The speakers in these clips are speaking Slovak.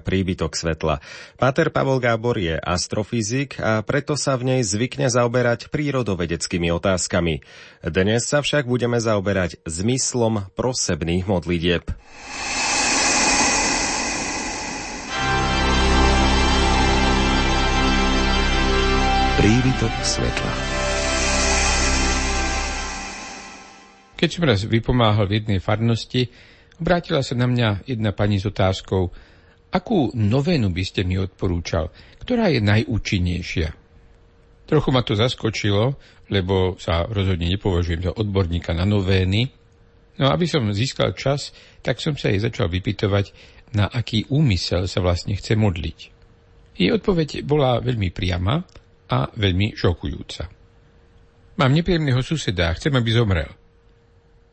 príbytok svetla. Pater Pavol Gábor je astrofyzik a preto sa v nej zvykne zaoberať prírodovedeckými otázkami. Dnes sa však budeme zaoberať zmyslom prosebných modlitieb. Príbytok svetla. Keď som raz vypomáhal v jednej farnosti, obrátila sa na mňa jedna pani s otázkou, akú novenu by ste mi odporúčal, ktorá je najúčinnejšia. Trochu ma to zaskočilo, lebo sa rozhodne nepovažujem za odborníka na novény. No aby som získal čas, tak som sa jej začal vypytovať, na aký úmysel sa vlastne chce modliť. Jej odpoveď bola veľmi priama a veľmi šokujúca. Mám nepríjemného suseda, chcem, aby zomrel.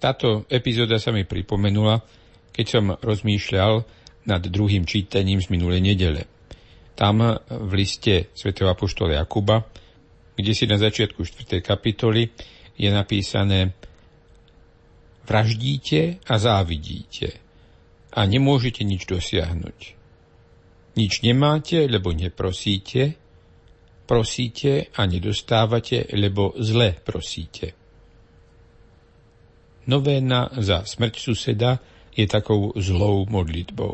Táto epizóda sa mi pripomenula, keď som rozmýšľal nad druhým čítaním z minulej nedele. Tam v liste svätého apoštola Jakuba, kde si na začiatku 4. kapitoly je napísané: Vraždíte a závidíte a nemôžete nič dosiahnuť. Nič nemáte, lebo neprosíte, prosíte a nedostávate, lebo zle prosíte. Novéna za smrť suseda je takou zlou modlitbou.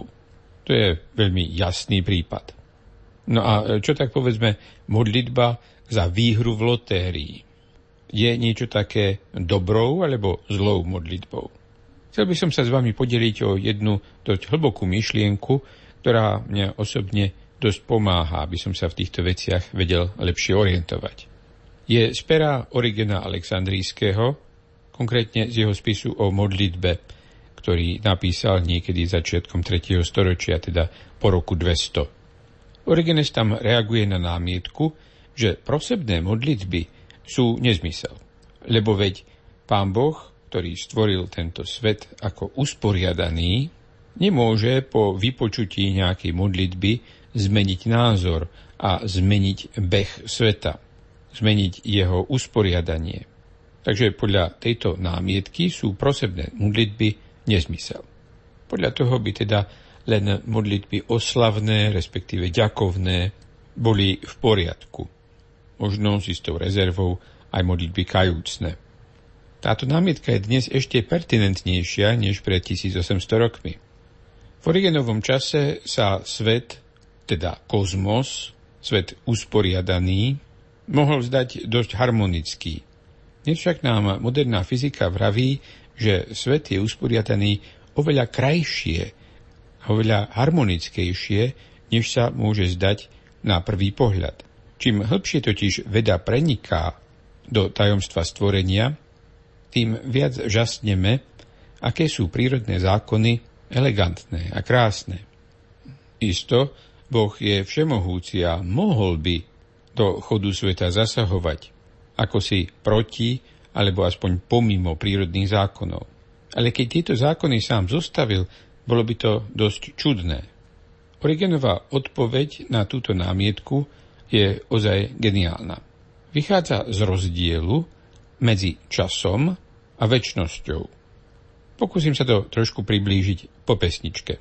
To je veľmi jasný prípad. No a čo tak povedzme modlitba za výhru v lotérii? Je niečo také dobrou alebo zlou modlitbou? Chcel by som sa s vami podeliť o jednu dosť hlbokú myšlienku, ktorá mňa osobne dosť pomáha, aby som sa v týchto veciach vedel lepšie orientovať. Je z pera Origena Alexandrijského, konkrétne z jeho spisu o modlitbe, ktorý napísal niekedy začiatkom 3. storočia, teda po roku 200. Origenes tam reaguje na námietku, že prosebné modlitby sú nezmysel. Lebo veď Pán Boh, ktorý stvoril tento svet ako usporiadaný, nemôže po vypočutí nejakej modlitby zmeniť názor a zmeniť beh sveta, zmeniť jeho usporiadanie. Takže podľa tejto námietky sú prosebné modlitby nezmysel. Podľa toho by teda len modlitby oslavné, respektíve ďakovné, boli v poriadku. Možno s istou rezervou aj modlitby kajúcne. Táto námietka je dnes ešte pertinentnejšia než pred 1800 rokmi. V Origenovom čase sa svet, teda kozmos, svet usporiadaný, mohol zdať dosť harmonický. Nevšak nám moderná fyzika vraví, že svet je usporiadaný oveľa krajšie, oveľa harmonickejšie, než sa môže zdať na prvý pohľad. Čím hlbšie totiž veda preniká do tajomstva stvorenia, tým viac žasneme, aké sú prírodné zákony elegantné a krásne. Isto, Boh je všemohúci a mohol by do chodu sveta zasahovať, ako si proti, alebo aspoň pomimo prírodných zákonov. Ale keď tieto zákony sám zostavil, bolo by to dosť čudné. Origenová odpoveď na túto námietku je ozaj geniálna. Vychádza z rozdielu medzi časom a večnosťou. Pokúsim sa to trošku priblížiť po pesničke.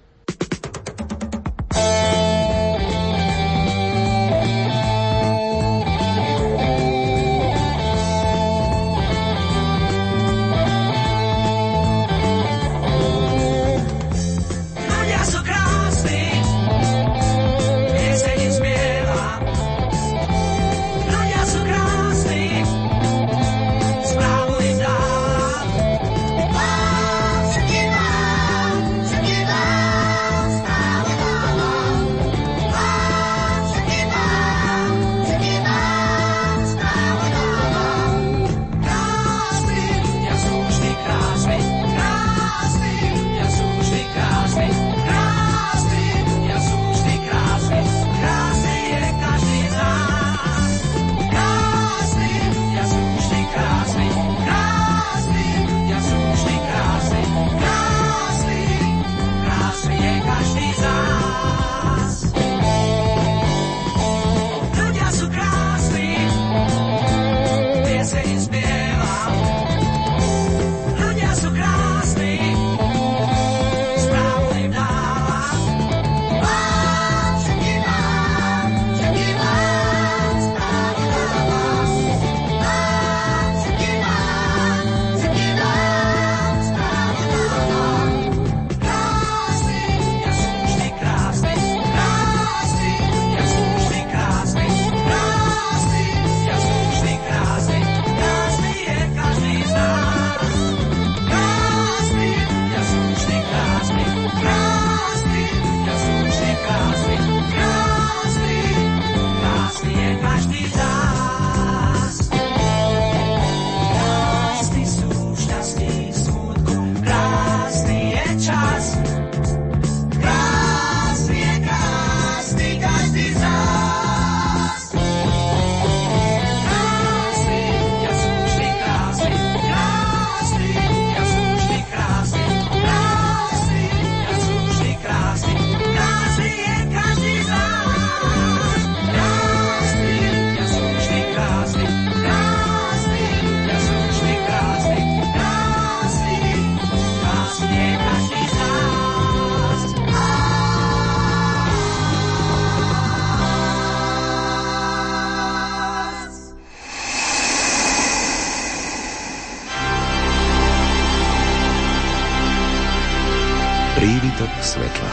svetla.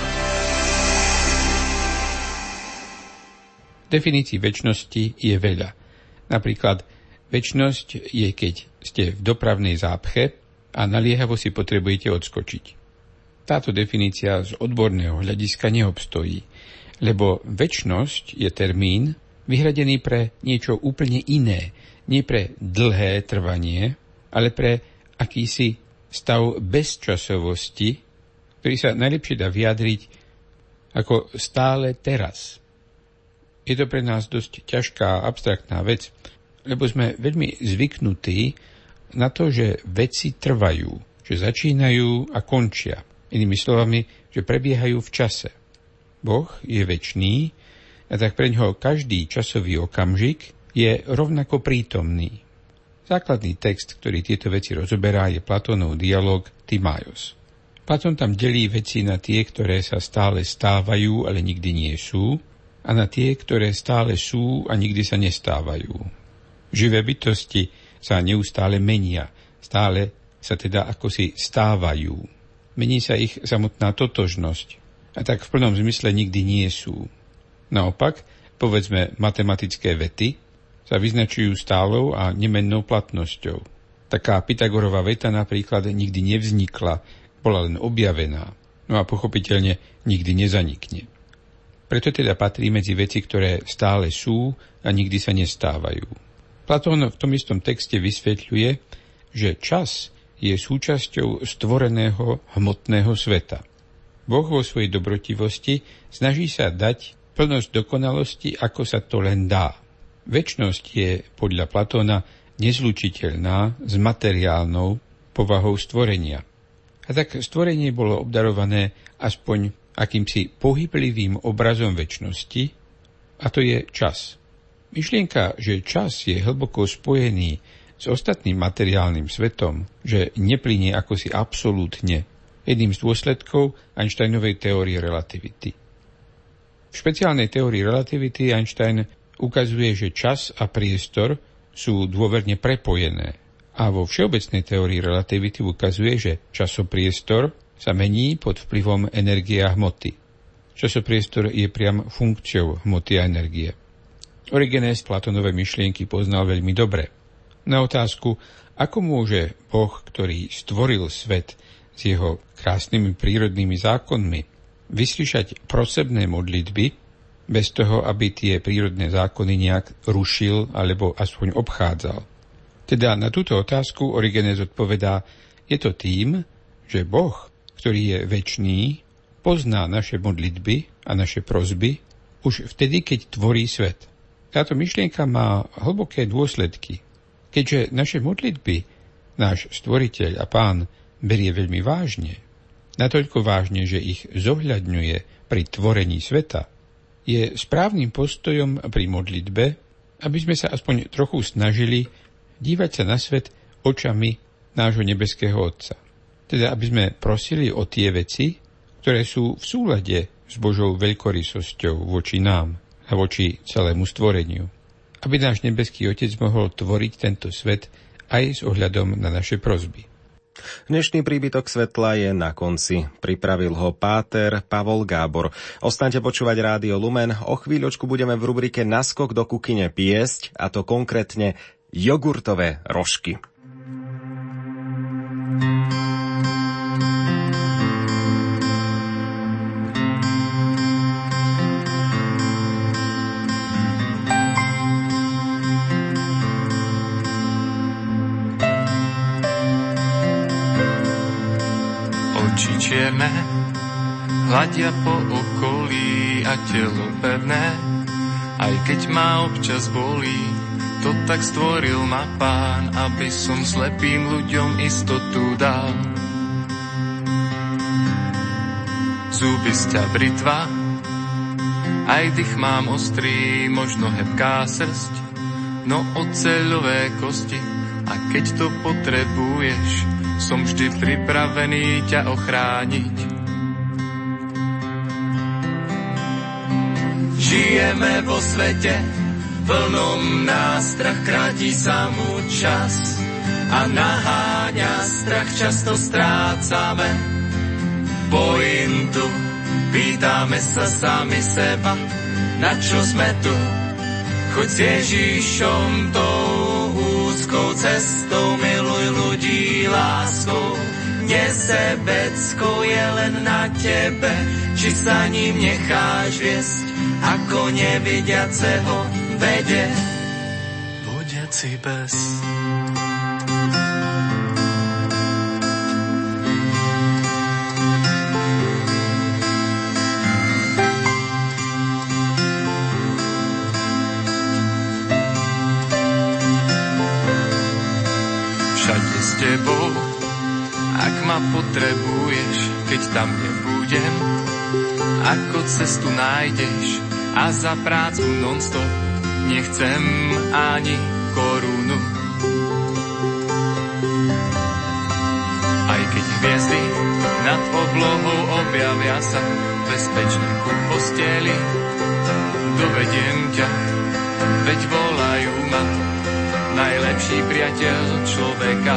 Definícií večnosti je veľa. Napríklad večnosť je, keď ste v dopravnej zápche a naliehavo si potrebujete odskočiť. Táto definícia z odborného hľadiska neobstojí, lebo večnosť je termín vyhradený pre niečo úplne iné, nie pre dlhé trvanie, ale pre akýsi stav bezčasovosti, ktorý sa najlepšie dá vyjadriť ako stále teraz. Je to pre nás dosť ťažká, abstraktná vec, lebo sme veľmi zvyknutí na to, že veci trvajú, že začínajú a končia. Inými slovami, že prebiehajú v čase. Boh je večný a tak preňho každý časový okamžik je rovnako prítomný. Základný text, ktorý tieto veci rozoberá, je Platónov dialog Timaeus. Platón tam delí veci na tie, ktoré sa stále stávajú, ale nikdy nie sú, a na tie, ktoré stále sú a nikdy sa nestávajú. Živé bytosti sa neustále menia, stále sa teda akosi stávajú. Mení sa ich samotná totožnosť a tak v plnom zmysle nikdy nie sú. Naopak, povedzme, matematické vety sa vyznačujú stálou a nemennou platnosťou. Taká Pythagorova veta napríklad nikdy nevznikla, bola len objavená, no a pochopiteľne nikdy nezanikne. Preto teda patrí medzi veci, ktoré stále sú a nikdy sa nestávajú. Platón v tom istom texte vysvetľuje, že čas je súčasťou stvoreného hmotného sveta. Boh vo svojej dobrotivosti snaží sa dať plnosť dokonalosti, ako sa to len dá. Večnosť je podľa Platóna nezlučiteľná s materiálnou povahou stvorenia. A tak stvorenie bolo obdarované aspoň akýmsi pohyblivým obrazom večnosti, a to je čas. Myšlienka, že čas je hlboko spojený s ostatným materiálnym svetom, že neplynie akosi absolútne, jedným z dôsledkov Einsteinovej teórie relativity. V špeciálnej teórii relativity Einstein ukazuje, že čas a priestor sú dôverne prepojené. A vo všeobecnej teórii relativity ukazuje, že časopriestor sa mení pod vplyvom energie a hmoty. Časopriestor je priam funkciou hmoty a energie. Origenes Platónove myšlienky poznal veľmi dobre. Na otázku, ako môže Boh, ktorý stvoril svet s jeho krásnymi prírodnými zákonmi, vyslíšať prosebné modlitby bez toho, aby tie prírodné zákony nejak rušil alebo aspoň obchádzal. Teda na túto otázku Origenes odpovedá, je to tým, že Boh, ktorý je večný, pozná naše modlitby a naše prosby už vtedy, keď tvorí svet. Táto myšlienka má hlboké dôsledky. Keďže naše modlitby náš Stvoriteľ a Pán berie veľmi vážne, natoľko vážne, že ich zohľadňuje pri tvorení sveta, je správnym postojom pri modlitbe, aby sme sa aspoň trochu snažili dívať sa na svet očami nášho nebeského Otca. Teda aby sme prosili o tie veci, ktoré sú v súlade s Božou veľkorysosťou voči nám a voči celému stvoreniu. Aby náš nebeský Otec mohol tvoriť tento svet aj s ohľadom na naše prosby. Dnešný príbytok svetla je na konci. Pripravil ho páter Pavol Gábor. Ostaňte počúvať Rádio Lumen. O chvíľočku budeme v rubrike Naskok do kukyne piesť, a to konkrétne jogurtové rožky. Hladia po okolí a telo pevné, aj keď ma občas bolí, to tak stvoril ma Pán, aby som slepým ľuďom istotu dal. Zuby z ťa britva, aj dych mám ostrý, možno hebká srst, no oceľové kosti, a keď to potrebuješ, som vždy pripravený ťa ochrániť. Žijeme vo svete plnom nástrach, kráti sa mu čas a naháňa strach, často strácame pointu. Pýtame sa sami seba, na čo sme tu. Choď s Ježišom tou úzkou cestou, miluj ľudí láskou. Nesebeckou je len na tebe, či sa ním necháš viesť, ako nevidiaceho vede. Vodiaci pes. Tebou, ak ma potrebuješ, keď tam nebudem, ako cestu nájdeš a za prácu non-stop nechcem ani korunu. Aj keď hviezdy nad oblohou objavia sa bezpečne ku posteli, dovediem ťa, veď volajú ma najlepší priateľ človeka.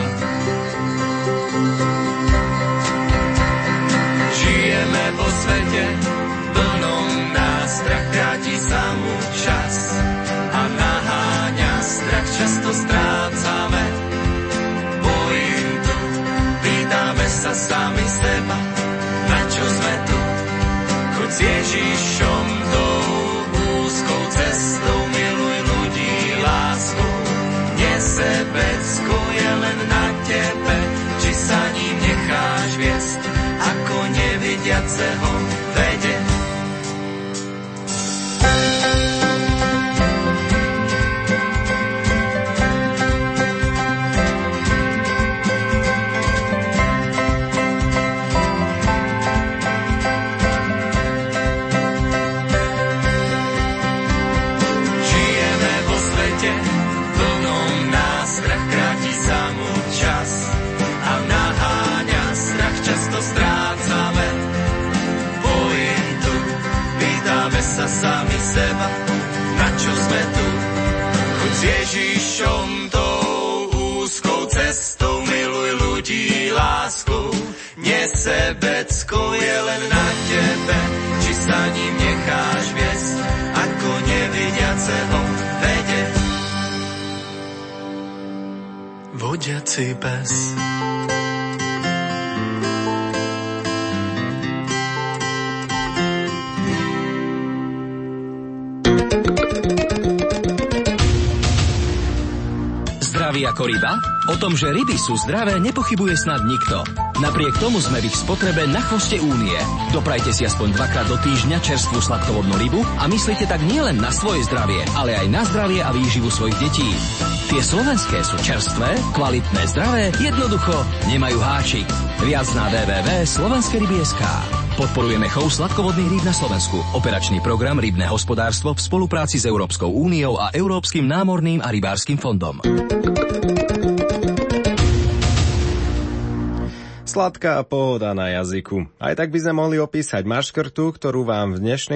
Žijeme vo svete plnom nástrach, kráti sa mu čas a naháňa strach, často strácame pointu. Pýtame sa sami seba, na čo sme tu. Choď s Ježišom tou úzkou cestou, miluj ľudí láskou. Sebeckou je len na tebe, či sa ním necháš viesť, ako nevidiaceho vede. Sami seba, na čo sme tu? Choď s Ježišom tou úzkou cestou, miluj ľudí láskou. Nesebeckou je len na tebe, či sa ním necháš viesť, ako nevidiaceho vede. Vodiaci pes. Ako ryba? O tom, že ryby sú zdravé, nepochybuje snad nikto. Napriek tomu sme v ich spotrebe na chvoste únie. Doprajte si aspoň dvakrát do týždňa čerstvú sladkovodnú rybu a myslíte tak nielen na svoje zdravie, ale aj na zdravie a výživu svojich detí. Tie slovenské sú čerstvé, kvalitné, zdravé, jednoducho nemajú háčik. Viac na www.slovenskeriby.sk. Podporujeme chov sladkovodných rýb na Slovensku. Operačný program Rybné hospodárstvo v spolupráci s Európskou úniou a Európskym námorným a rybárskym fondom. Sladká pohoda na jazyku. Aj tak by sme mohli opísať maškrtu, ktorú vám v dnešnej